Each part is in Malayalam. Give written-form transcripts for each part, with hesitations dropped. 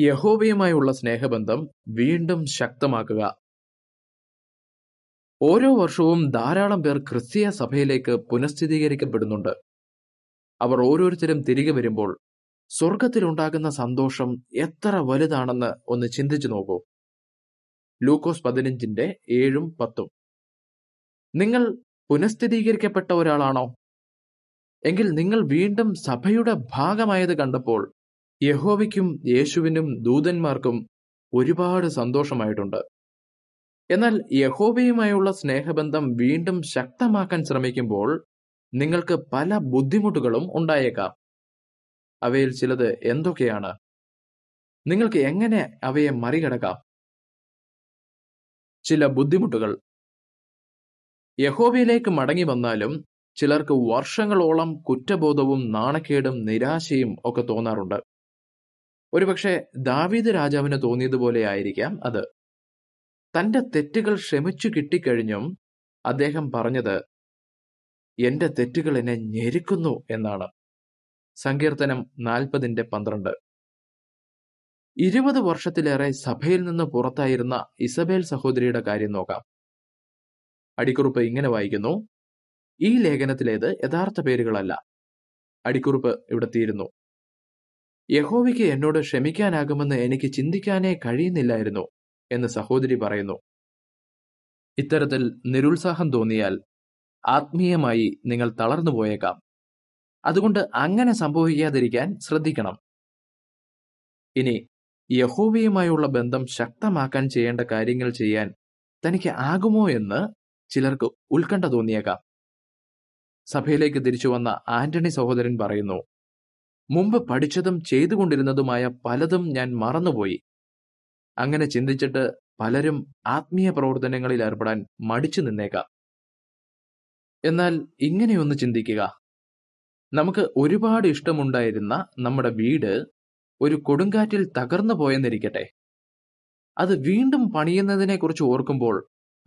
യഹോവയുമായുള്ള സ്നേഹബന്ധം വീണ്ടും ശക്തമാക്കുക. ഓരോ വർഷവും ധാരാളം പേർ ക്രിസ്തീയ സഭയിലേക്ക് പുനഃസ്ഥിരീകരിക്കപ്പെടുന്നുണ്ട്. അവർ ഓരോരുത്തരും തിരികെ വരുമ്പോൾ സ്വർഗത്തിലുണ്ടാകുന്ന സന്തോഷം എത്ര വലുതാണെന്ന് ഒന്ന് ചിന്തിച്ചു നോക്കൂ. ലൂക്കോസ് 15:7-10. നിങ്ങൾ പുനഃസ്ഥിരീകരിക്കപ്പെട്ട ഒരാളാണോ? എങ്കിൽ നിങ്ങൾ വീണ്ടും സഭയുടെ ഭാഗമായത് കണ്ടപ്പോൾ യഹോവയ്ക്കും യേശുവിനും ദൂതന്മാർക്കും ഒരുപാട് സന്തോഷമായിട്ടുണ്ട്. എന്നാൽ യഹോവയുമായുള്ള സ്നേഹബന്ധം വീണ്ടും ശക്തമാക്കാൻ ശ്രമിക്കുമ്പോൾ നിങ്ങൾക്ക് പല ബുദ്ധിമുട്ടുകളും ഉണ്ടായേക്കാം. അവയിൽ ചിലത് എന്തൊക്കെയാണ്? നിങ്ങൾക്ക് എങ്ങനെ അവയെ മറികടക്കാം? ചില ബുദ്ധിമുട്ടുകൾ. യഹോവയിലേക്ക് മടങ്ങി വന്നാലും ചിലർക്ക് വർഷങ്ങളോളം കുറ്റബോധവും നാണക്കേടും നിരാശയും ഒക്കെ തോന്നാറുണ്ട്. ഒരുപക്ഷെ ദാവീദ് രാജാവിന് തോന്നിയതുപോലെ ആയിരിക്കാം അത്. തന്റെ തെറ്റുകൾ ക്ഷമിച്ചു കിട്ടിക്കഴിഞ്ഞും അദ്ദേഹം പറഞ്ഞത്, എന്റെ തെറ്റുകൾ എന്നെ ഞെരുക്കുന്നു എന്നാണ്. സങ്കീർത്തനം 40:12. 20 വർഷത്തിലേറെ സഭയിൽ നിന്ന് പുറത്തായിരുന്ന ഇസബേൽ സഹോദരിയുടെ കാര്യം നോക്കാം. അടിക്കുറിപ്പ് ഇങ്ങനെ വായിക്കുന്നു. ഈ ലേഖനത്തിലേത് യഥാർത്ഥ പേരുകളല്ല. അടിക്കുറിപ്പ് ഇവിടെ തീരുന്നു. യഹോവയ്ക്ക് എന്നോട് ക്ഷമിക്കാനാകുമെന്ന് എനിക്ക് ചിന്തിക്കാനേ കഴിയുന്നില്ലായിരുന്നു എന്ന് സഹോദരി പറയുന്നു. ഇത്തരത്തിൽ നിരുത്സാഹം തോന്നിയാൽ ആത്മീയമായി നിങ്ങൾ തളർന്നു പോയേക്കാം. അതുകൊണ്ട് അങ്ങനെ സംഭവിക്കാതിരിക്കാൻ ശ്രദ്ധിക്കണം. ഇനി യഹോവയുമായുള്ള ബന്ധം ശക്തമാക്കാൻ ചെയ്യേണ്ട കാര്യങ്ങൾ ചെയ്യാൻ തനിക്ക് ആകുമോ എന്ന് ചിലർക്ക് ഉത്കണ്ഠ തോന്നിയേക്കാം. സഭയിലേക്ക് തിരിച്ചു വന്ന ആന്റണി സഹോദരൻ പറയുന്നു, മുമ്പ് പഠിച്ചതും ചെയ്തുകൊണ്ടിരുന്നതുമായ പലതും ഞാൻ മറന്നുപോയി. അങ്ങനെ ചിന്തിച്ചിട്ട് പലരും ആത്മീയ പ്രവർത്തനങ്ങളിൽ ഏർപ്പെടാൻ മടിച്ചു നിന്നേക്കാം. എന്നാൽ ഇങ്ങനെയൊന്ന് ചിന്തിക്കുക, നമുക്ക് ഒരുപാട് ഇഷ്ടമുണ്ടായിരുന്ന നമ്മുടെ വീട് ഒരു കൊടുങ്കാറ്റിൽ തകർന്നു പോയെന്നിരിക്കട്ടെ. അത് വീണ്ടും പണിയുന്നതിനെ കുറിച്ച് ഓർക്കുമ്പോൾ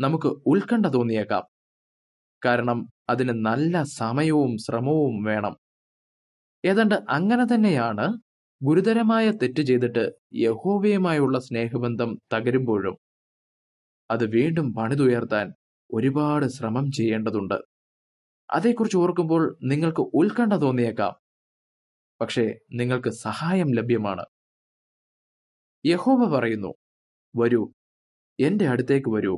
നമുക്ക് ഉത്കണ്ഠ തോന്നിയേക്കാം. കാരണം അതിന് നല്ല സമയവും ശ്രമവും വേണം. ഏതാണ്ട് അങ്ങനെ തന്നെയാണ് ഗുരുതരമായ തെറ്റ് ചെയ്തിട്ട് യഹോവയുമായുള്ള സ്നേഹബന്ധം തകരുമ്പോഴും. അത് വീണ്ടും പണിതുയർത്താൻ ഒരുപാട് ശ്രമം ചെയ്യേണ്ടതുണ്ട്. അതേക്കുറിച്ച് ഓർക്കുമ്പോൾ നിങ്ങൾക്ക് ഉത്കണ്ഠ തോന്നിയേക്കാം. പക്ഷേ നിങ്ങൾക്ക് സഹായം ലഭ്യമാണ്. യഹോവ പറയുന്നു, വരൂ, എന്റെ അടുത്തേക്ക് വരൂ,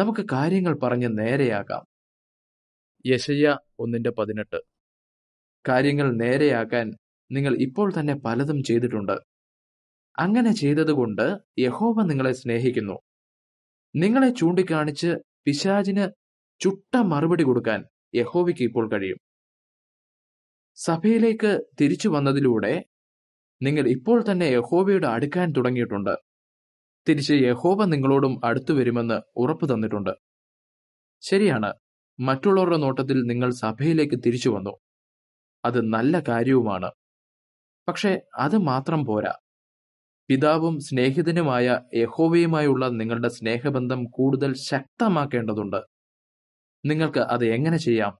നമുക്ക് കാര്യങ്ങൾ പറഞ്ഞ് നേരെയാക്കാം. യെശയ്യാ 1:18. കാര്യങ്ങൾ നേരെയാക്കാൻ നിങ്ങൾ ഇപ്പോൾ തന്നെ പലതും ചെയ്തിട്ടുണ്ട്. അങ്ങനെ ചെയ്തതുകൊണ്ട് യഹോവ നിങ്ങളെ സ്നേഹിക്കുന്നു. നിങ്ങളെ ചൂണ്ടിക്കാണിച്ച് പിശാചിന് ചുട്ട മറുപടി കൊടുക്കാൻ യഹോവയ്ക്ക് ഇപ്പോൾ കഴിയും. സഭയിലേക്ക് തിരിച്ചു വന്നതിലൂടെ നിങ്ങൾ ഇപ്പോൾ തന്നെ യഹോവയോട് അടുക്കാൻ തുടങ്ങിയിട്ടുണ്ട്. തിരിച്ച് യഹോവ നിങ്ങളോടും അടുത്തു വരുമെന്ന് ഉറപ്പ് തന്നിട്ടുണ്ട്. ശരിയാണ്, മറ്റുള്ളവരുടെ നോട്ടത്തിൽ നിങ്ങൾ സഭയിലേക്ക് തിരിച്ചു വന്നു. അത് നല്ല കാര്യവുമാണ്. പക്ഷേ അത് മാത്രം പോരാ. പിതാവും സ്നേഹിതനുമായ യഹോവയുമായുള്ള നിങ്ങളുടെ സ്നേഹബന്ധം കൂടുതൽ ശക്തമാക്കേണ്ടതുണ്ട്. നിങ്ങൾക്ക് അത് എങ്ങനെ ചെയ്യാം?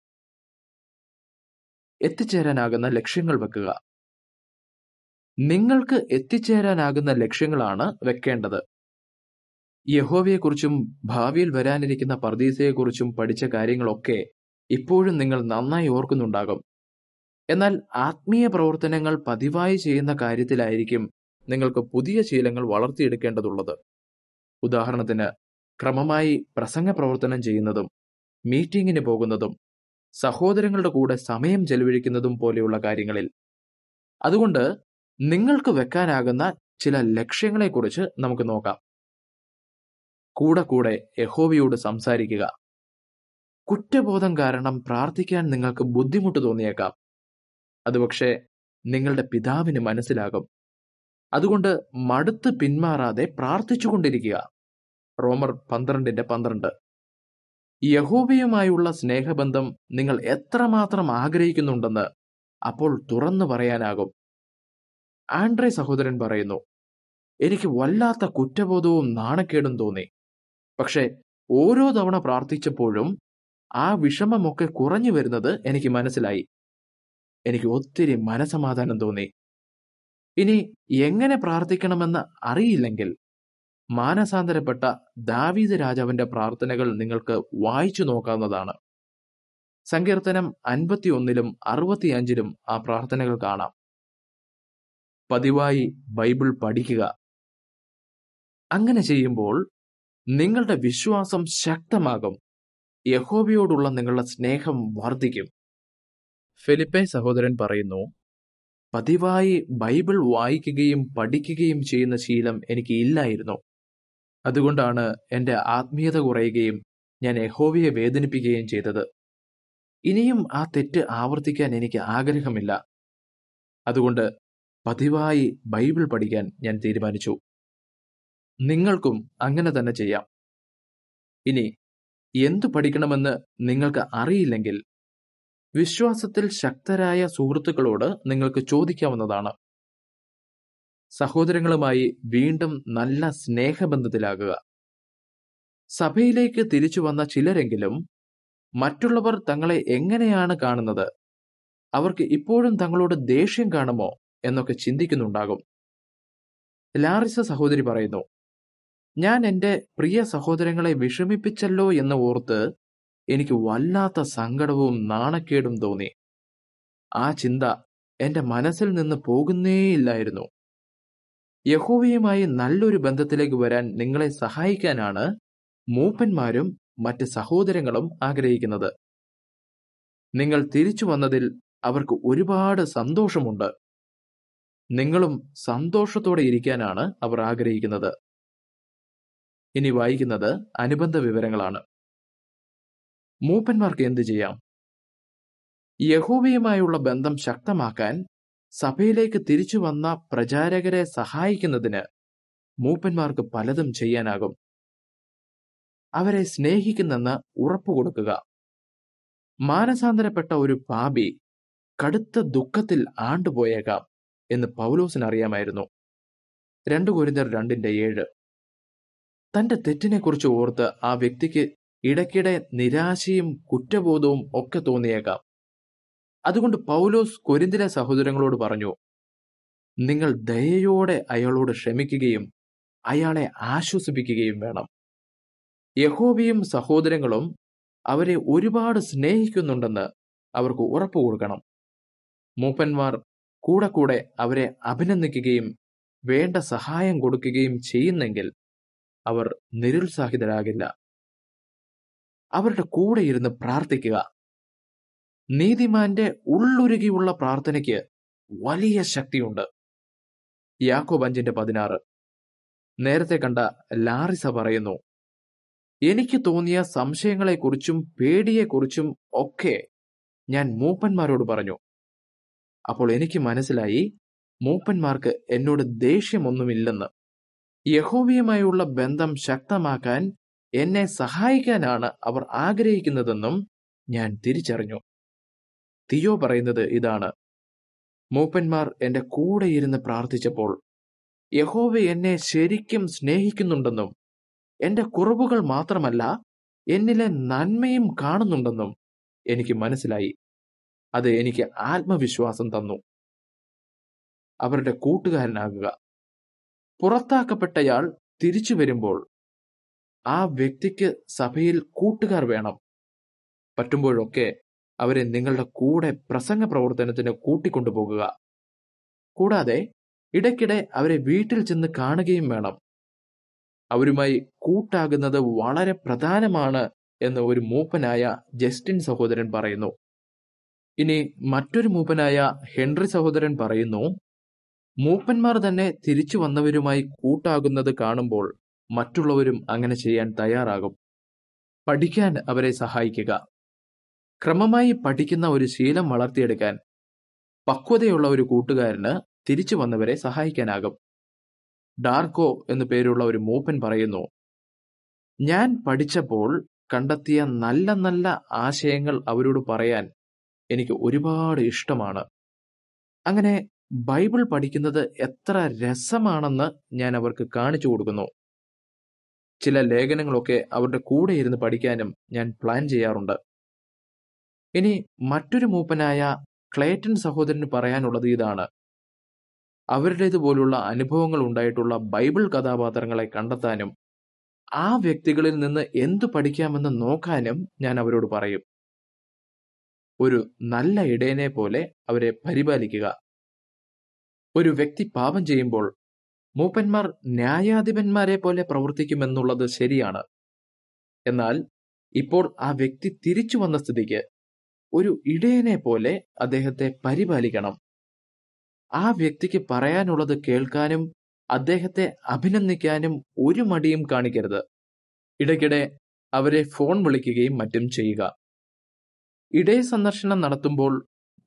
എത്തിച്ചേരാനാകുന്ന ലക്ഷ്യങ്ങൾ വെക്കുക. നിങ്ങൾക്ക് എത്തിച്ചേരാനാകുന്ന ലക്ഷ്യങ്ങളാണ് വെക്കേണ്ടത്. യഹോവയെക്കുറിച്ചും ഭാവിയിൽ വരാനിരിക്കുന്ന പർദീസയെക്കുറിച്ചും പഠിച്ച കാര്യങ്ങളൊക്കെ ഇപ്പോഴും നിങ്ങൾ നന്നായി ഓർക്കുന്നുണ്ടാകും. എന്നാൽ ആത്മീയ പ്രവർത്തനങ്ങൾ പതിവായി ചെയ്യുന്ന കാര്യത്തിലായിരിക്കും നിങ്ങൾക്ക് പുതിയ ശീലങ്ങൾ വളർത്തിയെടുക്കേണ്ടതുള്ളത്. ഉദാഹരണത്തിന്, ക്രമമായി പ്രസംഗ പ്രവർത്തനം ചെയ്യുന്നതും മീറ്റിങ്ങിന് പോകുന്നതും സഹോദരങ്ങളുടെ കൂടെ സമയം ചെലവഴിക്കുന്നതും പോലെയുള്ള കാര്യങ്ങളിൽ. അതുകൊണ്ട് നിങ്ങൾക്ക് വെക്കാനാകുന്ന ചില ലക്ഷ്യങ്ങളെക്കുറിച്ച് നമുക്ക് നോക്കാം. കൂടെ കൂടെ യഹോവയോട് സംസാരിക്കുക. കുറ്റബോധം കാരണം പ്രാർത്ഥിക്കാൻ നിങ്ങൾക്ക് ബുദ്ധിമുട്ട് തോന്നിയേക്കാം. അതുപക്ഷേ നിങ്ങളുടെ പിതാവിന് മനസ്സിലാകും. അതുകൊണ്ട് മടുത്ത് പിന്മാറാതെ പ്രാർത്ഥിച്ചുകൊണ്ടിരിക്കുക. റോമർ 12:12. യഹോവയുമായുള്ള സ്നേഹബന്ധം നിങ്ങൾ എത്രമാത്രം ആഗ്രഹിക്കുന്നുണ്ടെന്ന് അപ്പോൾ തുറന്നു പറയാനാകും. ആൻഡ്രേ സഹോദരൻ പറയുന്നു, എനിക്ക് വല്ലാത്ത കുറ്റബോധവും നാണക്കേടും തോന്നി. പക്ഷേ ഓരോ തവണ പ്രാർത്ഥിച്ചപ്പോഴും ആ വിഷമമൊക്കെ കുറഞ്ഞു വരുന്നത് എനിക്ക് മനസ്സിലായി. എനിക്ക് ഒത്തിരി മനസമാധാനം തോന്നി. ഇനി എങ്ങനെ പ്രാർത്ഥിക്കണമെന്ന് അറിയില്ലെങ്കിൽ മാനസാന്തരപ്പെട്ട ദാവീദ് രാജാവിന്റെ പ്രാർത്ഥനകൾ നിങ്ങൾക്ക് വായിച്ചു നോക്കാവുന്നതാണ്. സങ്കീർത്തനം 51 65 ആ പ്രാർത്ഥനകൾ കാണാം. പതിവായി ബൈബിൾ പഠിക്കുക. അങ്ങനെ ചെയ്യുമ്പോൾ നിങ്ങളുടെ വിശ്വാസം ശക്തമാകും, യഹോവയോടുള്ള നിങ്ങളുടെ സ്നേഹം വർദ്ധിക്കും. ഫിലിപ്പേ സഹോദരൻ പറയുന്നു, പതിവായി ബൈബിൾ വായിക്കുകയും പഠിക്കുകയും ചെയ്യുന്ന ശീലം എനിക്ക് ഇല്ലായിരുന്നു. അതുകൊണ്ടാണ് എൻ്റെ ആത്മീയത കുറയുകയും ഞാൻ യഹോവയെ വേദനിപ്പിക്കുകയും ചെയ്തത്. ഇനിയും ആ തെറ്റ് ആവർത്തിക്കാൻ എനിക്ക് ആഗ്രഹമില്ല. അതുകൊണ്ട് പതിവായി ബൈബിൾ പഠിക്കാൻ ഞാൻ തീരുമാനിച്ചു. നിങ്ങൾക്കും അങ്ങനെ തന്നെ ചെയ്യാം. ഇനി എന്തു പഠിക്കണമെന്ന് നിങ്ങൾക്ക് അറിയില്ലെങ്കിൽ വിശ്വാസത്തിൽ ശക്തരായ സുഹൃത്തുക്കളോട് നിങ്ങൾക്ക് ചോദിക്കാവുന്നതാണ്. സഹോദരങ്ങളുമായി വീണ്ടും നല്ല സ്നേഹബന്ധത്തിലാകുക. സഭയിലേക്ക് തിരിച്ചു വന്ന ചിലരെങ്കിലും മറ്റുള്ളവർ തങ്ങളെ എങ്ങനെയാണ് കാണുന്നത്, അവർക്ക് ഇപ്പോഴും തങ്ങളോട് ദേഷ്യം കാണുമോ എന്നൊക്കെ ചിന്തിക്കുന്നുണ്ടാകും. ലാറിസ സഹോദരി പറയുന്നു, ഞാൻ എൻ്റെ പ്രിയ സഹോദരങ്ങളെ വിഷമിപ്പിച്ചല്ലോ എന്ന് ഓർത്ത് എനിക്ക് വല്ലാത്ത സങ്കടവും നാണക്കേടും തോന്നി. ആ ചിന്ത എൻ്റെ മനസ്സിൽ നിന്ന് പോകുന്നേയില്ലായിരുന്നു. യഹോവയുമായി നല്ലൊരു ബന്ധത്തിലേക്ക് വരാൻ നിങ്ങളെ സഹായിക്കാനാണ് മൂപ്പന്മാരും മറ്റ് സഹോദരങ്ങളും ആഗ്രഹിക്കുന്നത്. നിങ്ങൾ തിരിച്ചു വന്നതിൽ അവർക്ക് ഒരുപാട് സന്തോഷമുണ്ട്. നിങ്ങളും സന്തോഷത്തോടെ ഇരിക്കാനാണ് അവർ ആഗ്രഹിക്കുന്നത്. ഇനി വായിക്കുന്നത് അനുബന്ധ വിവരങ്ങളാണ്. മൂപ്പന്മാർക്ക് എന്ത് ചെയ്യാം? യഹോവയുമായുള്ള ബന്ധം ശക്തമാക്കാൻ സഭയിലേക്ക് തിരിച്ചു വന്ന പ്രചാരകരെ സഹായിക്കുന്നതിന് മൂപ്പന്മാർക്ക് പലതും ചെയ്യാനാകും. അവരെ സ്നേഹിക്കുന്നെന്ന് ഉറപ്പുകൊടുക്കുക. മാനസാന്തരപ്പെട്ട ഒരു പാപി കടുത്ത ദുഃഖത്തിൽ ആണ്ടുപോയേക്കാം എന്ന് പൗലോസിനറിയാമായിരുന്നു. 2 Corinthians 2:7. തന്റെ തെറ്റിനെക്കുറിച്ച് ഓർത്ത് ആ വ്യക്തിക്ക് ഇടയ്ക്കിടെ നിരാശയും കുറ്റബോധവും ഒക്കെ തോന്നിയേക്കാം. അതുകൊണ്ട് പൗലോസ് കൊരിന്തിലെ സഹോദരങ്ങളോട് പറഞ്ഞു, നിങ്ങൾ ദയയോടെ അയാളോട് ക്ഷമിക്കുകയും അയാളെ ആശ്വസിപ്പിക്കുകയും വേണം. യഹോവയും സഹോദരങ്ങളും അവരെ ഒരുപാട് സ്നേഹിക്കുന്നുണ്ടെന്ന് അവർക്ക് ഉറപ്പു കൊടുക്കണം. മൂപ്പന്മാർ കൂടെ കൂടെ അവരെ അഭിനന്ദിക്കുകയും വേണ്ട സഹായം കൊടുക്കുകയും ചെയ്യുന്നെങ്കിൽ അവർ നിരുത്സാഹിതരാകില്ല. അവരുടെ കൂടെ ഇരുന്ന് പ്രാർത്ഥിക്കുക. നീതിമാന്റെ ഉള്ളൊരുകിയുള്ള പ്രാർത്ഥനയ്ക്ക് വലിയ ശക്തിയുണ്ട്. യാക്കോബ് 5:16. നേരത്തെ കണ്ട ലാറിസ പറയുന്നു, എനിക്ക് തോന്നിയ സംശയങ്ങളെക്കുറിച്ചും പേടിയെക്കുറിച്ചും ഒക്കെ ഞാൻ മൂപ്പന്മാരോട് പറഞ്ഞു. അപ്പോൾ എനിക്ക് മനസ്സിലായി മൂപ്പന്മാർക്ക് എന്നോട് ദേഷ്യമൊന്നുമില്ലെന്ന്. യഹോവയുമായുള്ള ബന്ധം ശക്തമാക്കാൻ എന്നെ സഹായിക്കാനാണ് അവർ ആഗ്രഹിക്കുന്നതെന്നും ഞാൻ തിരിച്ചറിഞ്ഞു. തിയോ പറയുന്നത് ഇതാണ്, മൂപ്പന്മാർ എൻ്റെ കൂടെ ഇരുന്ന് പ്രാർത്ഥിച്ചപ്പോൾ യഹോവ എന്നെ ശരിക്കും സ്നേഹിക്കുന്നുണ്ടെന്നും എൻ്റെ കുറവുകൾ മാത്രമല്ല എന്നിലെ നന്മയും കാണുന്നുണ്ടെന്നും എനിക്ക് മനസ്സിലായി. അത് എനിക്ക് ആത്മവിശ്വാസം തന്നു. അവരുടെ കൂട്ടുകാരനാകുക. പുറത്താക്കപ്പെട്ടയാൾ തിരിച്ചു വരുമ്പോൾ ആ വ്യക്തിക്ക് സഭയിൽ കൂട്ടുകാർ വേണം. പറ്റുമ്പോഴൊക്കെ അവരെ നിങ്ങളുടെ കൂടെ പ്രസംഗ പ്രവർത്തനത്തിന് കൂട്ടിക്കൊണ്ടുപോകുക. കൂടാതെ ഇടയ്ക്കിടെ അവരെ വീട്ടിൽ ചെന്ന് കാണുകയും വേണം. അവരുമായി കൂട്ടാകുന്നത് വളരെ പ്രധാനമാണ് എന്ന് ഒരു മൂപ്പനായ ജസ്റ്റിൻ സഹോദരൻ പറയുന്നു. ഇനി മറ്റൊരു മൂപ്പനായ ഹെൻറി സഹോദരൻ പറയുന്നു, മൂപ്പന്മാർ തന്നെ തിരിച്ചു വന്നവരുമായി കൂട്ടാകുന്നത് കാണുമ്പോൾ മറ്റുള്ളവരും അങ്ങനെ ചെയ്യാൻ തയ്യാറാകും. പഠിക്കാൻ അവരെ സഹായിക്കുക. ക്രമമായി പഠിക്കുന്ന ഒരു ശീലം വളർത്തിയെടുക്കാൻ പക്വതയുള്ള ഒരു കൂട്ടുകാരന് തിരിച്ചു വന്നവരെ സഹായിക്കാനാകും. ഡാർക്കോ എന്നു പേരുള്ള ഒരു മൂപ്പൻ പറയുന്നു, ഞാൻ പഠിച്ചപ്പോൾ കണ്ടെത്തിയ നല്ല നല്ല ആശയങ്ങൾ അവരോട് പറയാൻ എനിക്ക് ഒരുപാട് ഇഷ്ടമാണ്. അങ്ങനെ ബൈബിൾ പഠിക്കുന്നത് എത്ര രസമാണെന്ന് ഞാൻ അവർക്ക് കാണിച്ചു കൊടുക്കുന്നു. ചില ലേഖനങ്ങളൊക്കെ അവരുടെ കൂടെ ഇരുന്ന് പഠിക്കാനും ഞാൻ പ്ലാൻ ചെയ്യാറുണ്ട്. ഇനി മറ്റൊരു മൂപ്പനായ ക്ലേറ്റൻ സഹോദരന് പറയാനുള്ളത് ഇതാണ്, അവരുടേതുപോലുള്ള അനുഭവങ്ങൾ ഉണ്ടായിട്ടുള്ള ബൈബിൾ കഥാപാത്രങ്ങളെ കണ്ടെത്താനും ആ വ്യക്തികളിൽ നിന്ന് എന്തു പഠിക്കാമെന്ന് നോക്കാനും ഞാൻ അവരോട് പറയും. ഒരു നല്ല ഇടയനെ പോലെ അവരെ പരിപാലിക്കുക. ഒരു വ്യക്തി പാപം ചെയ്യുമ്പോൾ മൂപ്പന്മാർ ന്യായാധിപന്മാരെ പോലെ പ്രവർത്തിക്കുമെന്നുള്ളത് ശരിയാണ്. എന്നാൽ ഇപ്പോൾ ആ വ്യക്തി തിരിച്ചു വന്ന സ്ഥിതിക്ക് ഒരു ഇടയനെ പോലെ അദ്ദേഹത്തെ പരിപാലിക്കണം. ആ വ്യക്തിക്ക് പറയാനുള്ളത് കേൾക്കാനും അദ്ദേഹത്തെ അഭിനന്ദിക്കാനും ഒരു മടിയും കാണിക്കരുത്. ഇടയ്ക്കിടെ അവരെ ഫോൺ വിളിക്കുകയും മറ്റും ചെയ്യുക. ഇടയ സന്ദർശനം നടത്തുമ്പോൾ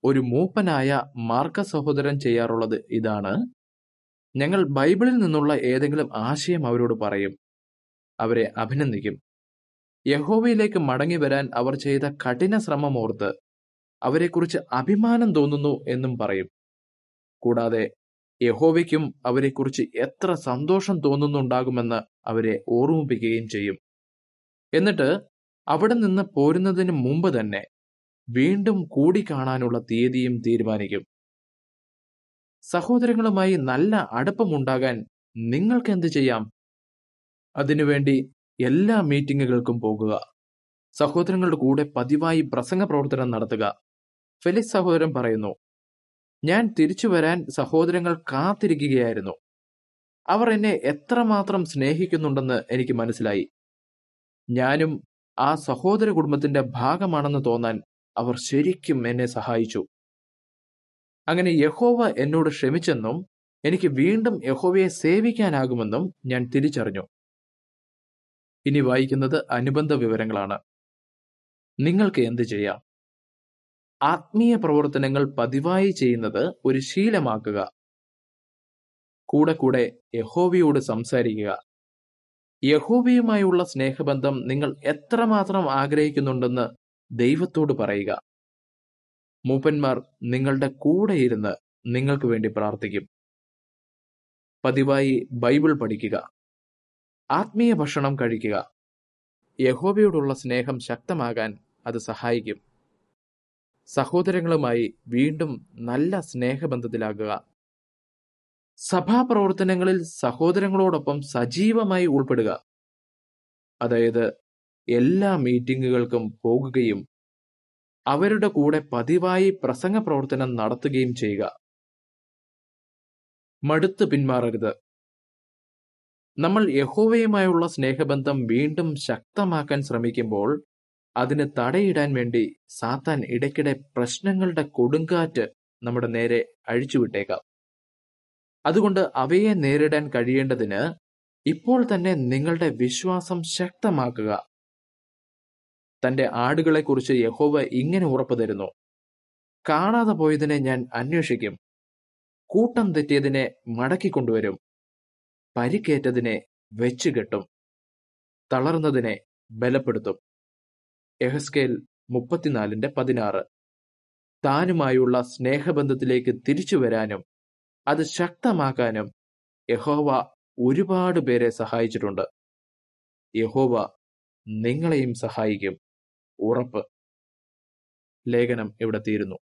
ഒരു മൂപ്പനായ മാർക്ക സഹോദരൻ ചെയ്യാറുള്ളത് ഇതാണ്. ഞങ്ങൾ ബൈബിളിൽ നിന്നുള്ള ഏതെങ്കിലും ആശയം അവരോട് പറയും, അവരെ അഭിനന്ദിക്കും. യഹോവയിലേക്ക് മടങ്ങി വരാൻ അവർ ചെയ്ത കഠിന ശ്രമമോർത്ത് അവരെക്കുറിച്ച് അഭിമാനം തോന്നുന്നു എന്നും പറയും. കൂടാതെ യഹോവയ്ക്കും അവരെക്കുറിച്ച് എത്ര സന്തോഷം തോന്നുന്നുണ്ടാകുമെന്ന് അവരെ ഓർമ്മിപ്പിക്കുകയും ചെയ്യും. എന്നിട്ട് അവിടെ നിന്ന് പോരുന്നതിന് മുമ്പ് തന്നെ വീണ്ടും കൂടിക്കാണാനുള്ള തീയതിയും തീരുമാനിക്കും. സഹോദരങ്ങളുമായി നല്ല അടുപ്പമുണ്ടാകാൻ നിങ്ങൾക്ക് എന്ത് ചെയ്യാം? അതിനുവേണ്ടി എല്ലാ മീറ്റിങ്ങുകൾക്കും പോകുക. സഹോദരങ്ങളുടെ കൂടെ പതിവായി പ്രസംഗ പ്രവർത്തനം നടത്തുക. ഫെലിക്സ് സഹോദരൻ പറയുന്നു, ഞാൻ തിരിച്ചു വരാൻ സഹോദരങ്ങൾ കാത്തിരിക്കുകയായിരുന്നു. അവർ എന്നെ എത്രമാത്രം സ്നേഹിക്കുന്നുണ്ടെന്ന് എനിക്ക് മനസ്സിലായി. ഞാനും ആ സഹോദര കുടുംബത്തിന്റെ ഭാഗമാണെന്ന് തോന്നാൻ അവർ ശരിക്കും എന്നെ സഹായിച്ചു. അങ്ങനെ യഹോവ എന്നോട് ക്ഷമിച്ചെന്നും എനിക്ക് വീണ്ടും യഹോവയെ സേവിക്കാനാകുമെന്നും ഞാൻ തിരിച്ചറിഞ്ഞു. ഇനി വായിക്കുന്നത് അനുബന്ധ വിവരങ്ങളാണ്. നിങ്ങൾക്ക് എന്ത് ചെയ്യാം? ആത്മീയ പ്രവർത്തനങ്ങൾ പതിവായി ചെയ്യുന്നത് ഒരു ശീലമാക്കുക. കൂടെ കൂടെ യഹോവയോട് സംസാരിക്കുക. യഹോവയുമായുള്ള സ്നേഹബന്ധം നിങ്ങൾ എത്രമാത്രം ആഗ്രഹിക്കുന്നുണ്ടെന്ന് ദൈവത്തോട് പറയുക. മൂപ്പന്മാർ നിങ്ങളുടെ കൂടെ ഇരുന്ന് നിങ്ങൾക്ക് വേണ്ടി പ്രാർത്ഥിക്കും. പതിവായി ബൈബിൾ പഠിക്കുക. ആത്മീയ ഭക്ഷണം കഴിക്കുക. യഹോവയോടുള്ള സ്നേഹം ശക്തമാകാൻ അത് സഹായിക്കും. സഹോദരങ്ങളുമായി വീണ്ടും നല്ല സ്നേഹബന്ധത്തിലാകുക. സഭാപ്രവർത്തനങ്ങളിൽ സഹോദരങ്ങളോടൊപ്പം സജീവമായി ഉൾപ്പെടുക. അതായത് എല്ലാ മീറ്റിങ്ങുകൾക്കും പോകുകയും അവരുടെ കൂടെ പതിവായി പ്രസംഗ പ്രവർത്തനം നടത്തുകയും ചെയ്യുക. മടുത്ത് പിന്മാറരുത്. നമ്മൾ യഹോവയുമായുള്ള സ്നേഹബന്ധം വീണ്ടും ശക്തമാക്കാൻ ശ്രമിക്കുമ്പോൾ അതിന് തടയിടാൻ വേണ്ടി സാത്താൻ ഇടയ്ക്കിടെ പ്രശ്നങ്ങളുടെ കൊടുങ്കാറ്റ് നമ്മുടെ നേരെ അഴിച്ചുവിട്ടേക്കാം. അതുകൊണ്ട് അവയെ നേരിടാൻ കഴിയേണ്ടതിന് ഇപ്പോൾ തന്നെ നിങ്ങളുടെ വിശ്വാസം ശക്തമാക്കുക. തന്റെ ആടുകളെക്കുറിച്ച് യഹോവ ഇങ്ങനെ ഉറപ്പ് തരുന്നു, കാണാതെ പോയതിനെ ഞാൻ അന്വേഷിക്കും, കൂട്ടം തെറ്റിയതിനെ മടക്കിക്കൊണ്ടുവരും, പരിക്കേറ്റതിനെ വെച്ചുകെട്ടും, തളർന്നതിനെ ബലപ്പെടുത്തും. യെഹെസ്കേൽ 34:16. താനുമായുള്ള സ്നേഹബന്ധത്തിലേക്ക് തിരിച്ചു വരാനും അത് ശക്തമാക്കാനും യഹോവ ഒരുപാട് പേരെ സഹായിച്ചിട്ടുണ്ട്. യഹോവ നിങ്ങളെയും സഹായിക്കും, ഉറപ്പ്. ലേഖനം ഇവിടെ തീരുന്നു.